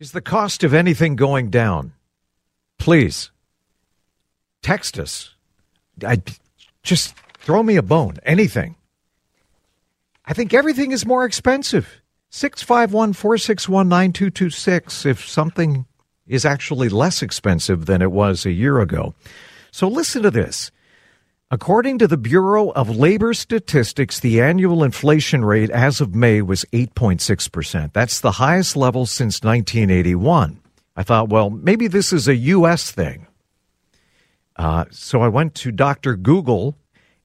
Is the cost of anything going down? Please text us. Just throw me a bone. Anything. I think everything is more expensive. 651-461-9226 if something is actually less expensive than it was a year ago. So listen to this. According to the Bureau of Labor Statistics, the annual inflation rate as of May was 8.6%. That's the highest level since 1981. I thought, well, maybe this is a U.S. thing. So I went to Dr. Google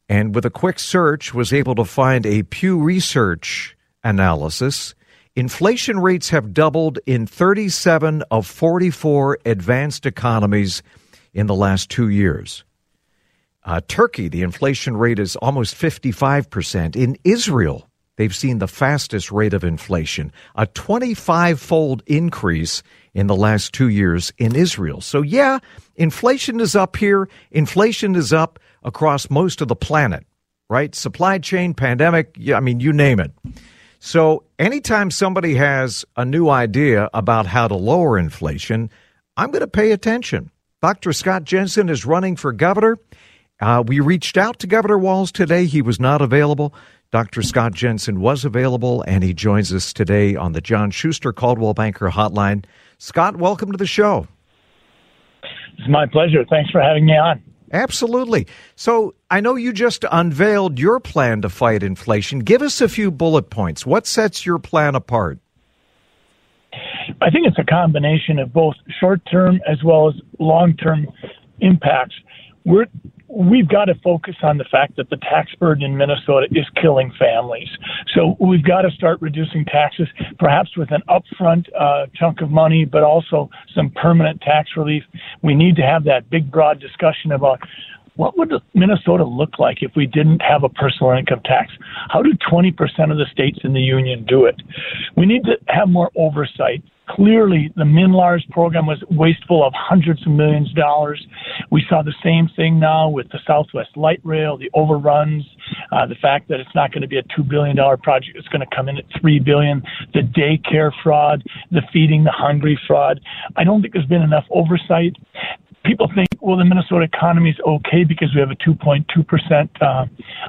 and with a quick search was able to find a Pew Research analysis. Inflation rates have doubled in 37 of 44 advanced economies in the last 2 years. Turkey, the inflation rate is almost 55%. In Israel, they've seen the fastest rate of inflation, a 25-fold increase in the last 2 years in Israel. So yeah, inflation is up here. Inflation is up across most of the planet, right? Supply chain, pandemic, I mean, you name it. So anytime somebody has a new idea about how to lower inflation, I'm going to pay attention. Dr. Scott Jensen is running for governor. We reached out to Governor Walz today. He was not available. Dr. Scott Jensen was available, and he joins us today on the John Schuster Caldwell Banker Hotline. Scott, welcome to the show. It's my pleasure. Thanks for having me on. Absolutely. So I know you just unveiled your plan to fight inflation. Give us a few bullet points. What sets your plan apart? I think it's a combination of both short-term as well as long-term impacts. We've got to focus on the fact that the tax burden in Minnesota is killing families. So we've got to start reducing taxes, perhaps with an upfront chunk of money, but also some permanent tax relief. We need to have that big, broad discussion about what would Minnesota look like if we didn't have a personal income tax? How do 20% of the states in the union do it? We need to have more oversight. Clearly, the MinLARS program was wasteful of hundreds of millions of dollars. We saw the same thing now with the Southwest Light Rail, the overruns, the fact that it's not going to be a $2 billion project. It's going to come in at $3 billion, the daycare fraud, the feeding the hungry fraud. I don't think there's been enough oversight. People think, well, the Minnesota economy is okay because we have a 2.2%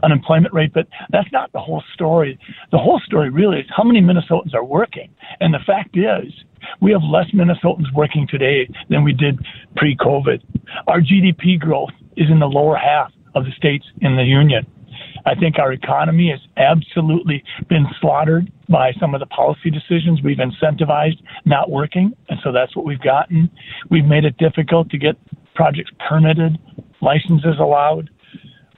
unemployment rate, but that's not the whole story. The whole story really is how many Minnesotans are working. And the fact is, we have less Minnesotans working today than we did pre-COVID. Our GDP growth is in the lower half of the states in the union. I think our economy has absolutely been slaughtered by some of the policy decisions. We've incentivized not working, and so that's what we've gotten. We've made it difficult to get projects permitted, licenses allowed,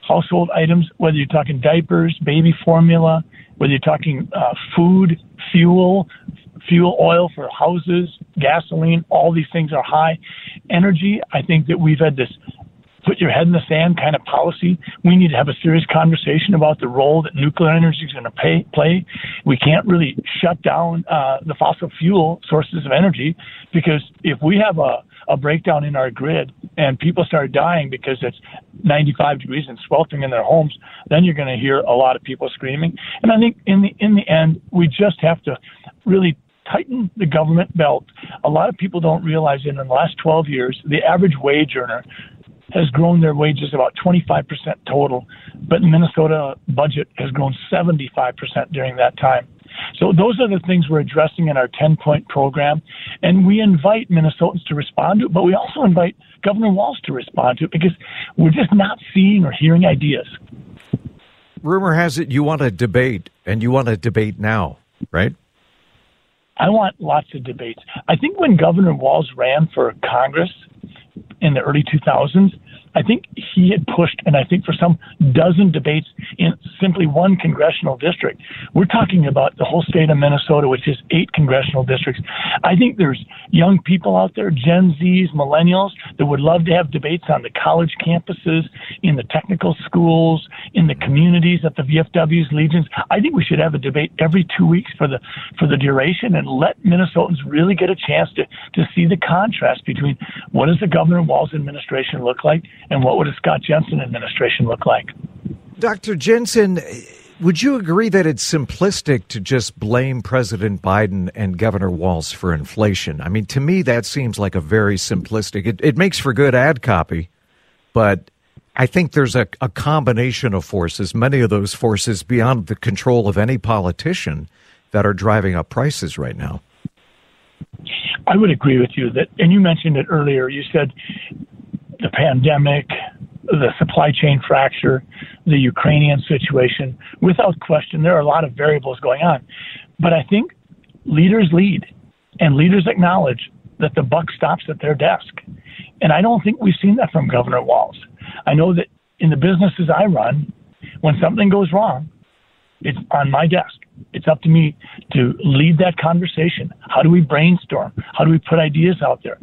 household items, whether you're talking diapers, baby formula, whether you're talking food, fuel oil for houses, gasoline, all these things are high. Energy, I think that we've had this put your head in the sand kind of policy. We need to have a serious conversation about the role that nuclear energy is going to play. We can't really shut down the fossil fuel sources of energy, because if we have a breakdown in our grid and people start dying because it's 95 degrees and sweltering in their homes, then you're going to hear a lot of people screaming. And I think in the end, we just have to really tighten the government belt. A lot of people don't realize that in the last 12 years, the average wage earner has grown their wages about 25% total, but the Minnesota budget has grown 75% during that time. So those are the things we're addressing in our 10-point program. And we invite Minnesotans to respond to it, but we also invite Governor Walz to respond to it, because we're just not seeing or hearing ideas. Rumor has it you want a debate, and you want a debate now, right? I want lots of debates. I think when Governor Walz ran for Congress in the early 2000s, I think he had pushed, and I think for some dozen debates in simply one congressional district. We're talking about the whole state of Minnesota, which is 8 congressional districts. I think there's young people out there, Gen Zs, millennials, that would love to have debates on the college campuses, in the technical schools, in the communities, at the VFWs, Legions. I think we should have a debate every 2 weeks for the duration, and let Minnesotans really get a chance to see the contrast between what does the Governor Walz administration look like, and what would a Scott Jensen administration look like? Dr. Jensen, would you agree that it's simplistic to just blame President Biden and Governor Walz for inflation? I mean, to me, that seems like a very simplistic. It makes for good ad copy, but I think there's a combination of forces, many of those forces beyond the control of any politician, that are driving up prices right now. I would agree with you that, and you mentioned it earlier, you said the pandemic, the supply chain fracture, the Ukrainian situation. Without question, there are a lot of variables going on. But I think leaders lead, and leaders acknowledge that the buck stops at their desk. And I don't think we've seen that from Governor Walz. I know that in the businesses I run, when something goes wrong, it's on my desk. It's up to me to lead that conversation. How do we brainstorm? How do we put ideas out there?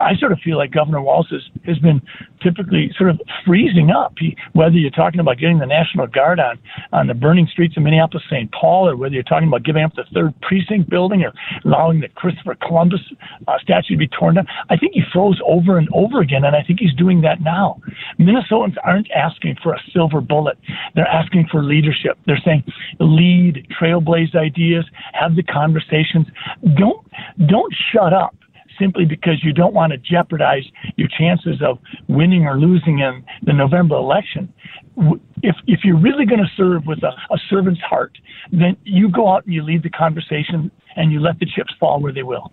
I sort of feel like Governor Walz has been typically sort of freezing up. Whether you're talking about getting the National Guard on the burning streets of Minneapolis-St. Paul, or whether you're talking about giving up the Third Precinct building, or allowing the Christopher Columbus statue to be torn down, I think he froze over and over again, and I think he's doing that now. Minnesotans aren't asking for a silver bullet. They're asking for leadership. They're saying lead, trailblaze ideas, have the conversations. Don't shut up simply because you don't want to jeopardize your chances of winning or losing in the November election. If you're really going to serve with a servant's heart, then you go out and you lead the conversation, and you let the chips fall where they will.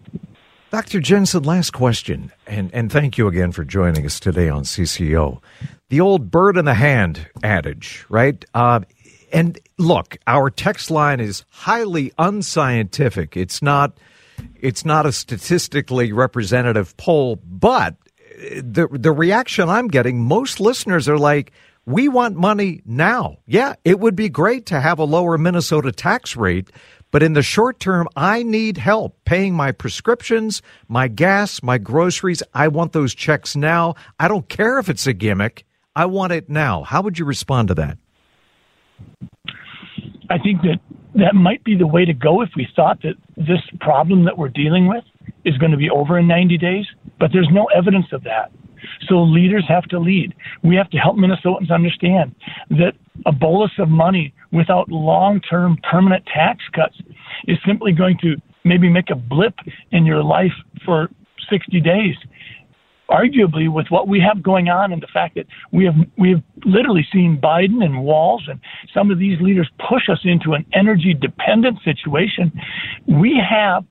Dr. Jensen, last question, and thank you again for joining us today on CCO. The old bird in the hand adage, right? And look, our text line is highly unscientific. It's not a statistically representative poll, but the reaction I'm getting, most listeners are like, we want money now. Yeah, it would be great to have a lower Minnesota tax rate, but in the short term, I need help paying my prescriptions, my gas, my groceries. I want those checks now. I don't care if it's a gimmick. I want it now. How would you respond to that? I think that might be the way to go if we thought that this problem that we're dealing with is going to be over in 90 days, but there's no evidence of that. So leaders have to lead. We have to help Minnesotans understand that a bolus of money without long-term permanent tax cuts is simply going to maybe make a blip in your life for 60 days. Arguably, with what we have going on and the fact that we have literally seen Biden and Walz and some of these leaders push us into an energy-dependent situation, we have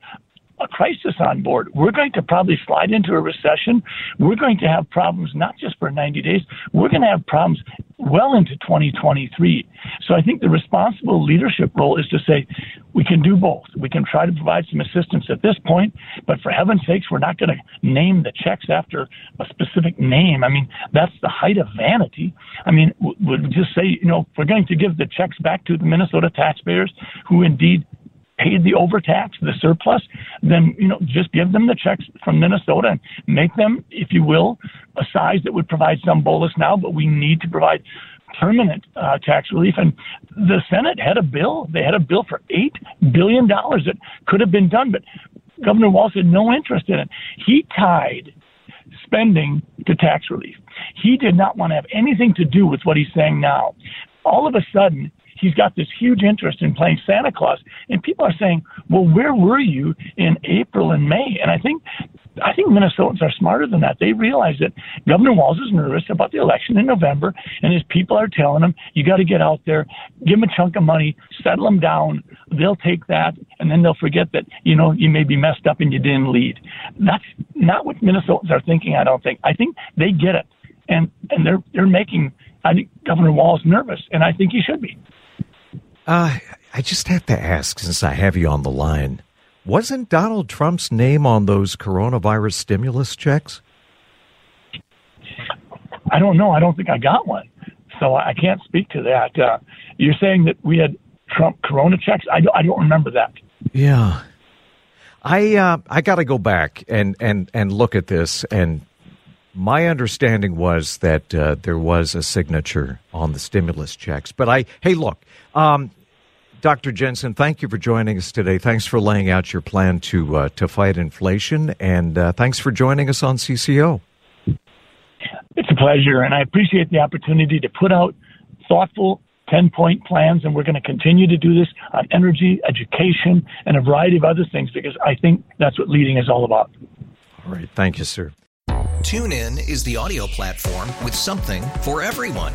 a crisis on board. We're going to probably slide into a recession. We're going to have problems not just for 90 days. We're going to have problems well into 2023. So I think the responsible leadership role is to say, we can do both. We can try to provide some assistance at this point, but for heaven's sakes, we're not going to name the checks after a specific name. I mean, that's the height of vanity. I mean, we'll just say, we're going to give the checks back to the Minnesota taxpayers who indeed paid the overtax, the surplus, then, just give them the checks from Minnesota and make them, if you will, a size that would provide some bolus now, but we need to provide permanent tax relief. And the Senate had a bill. They had a bill for $8 billion that could have been done, but Governor Walz had no interest in it. He tied spending to tax relief. He did not want to have anything to do with what he's saying now. All of a sudden, he's got this huge interest in playing Santa Claus. And people are saying, well, where were you in April and May? And I think I think Minnesotans are smarter than that. They realize that Governor Walz is nervous about the election in November, and his people are telling him, you got to get out there, give them a chunk of money, settle them down. They'll take that, and then they'll forget that, you know, you may be messed up and you didn't lead. That's not what Minnesotans are thinking, I don't think. I think they get it, and they're making, I think, Governor Walz nervous, and I think he should be. I just have to ask, since I have you on the line, wasn't Donald Trump's name on those coronavirus stimulus checks? I don't know. I don't think I got one, so I can't speak to that. You're saying that we had Trump corona checks? I don't remember that. Yeah. I got to go back and look at this, and my understanding was that there was a signature on the stimulus checks. But Dr. Jensen, thank you for joining us today. Thanks for laying out your plan to fight inflation, and thanks for joining us on CCO. It's a pleasure, and I appreciate the opportunity to put out thoughtful 10-point plans, and we're going to continue to do this on energy, education, and a variety of other things, because I think that's what leading is all about. All right. Thank you, sir. TuneIn is the audio platform with something for everyone.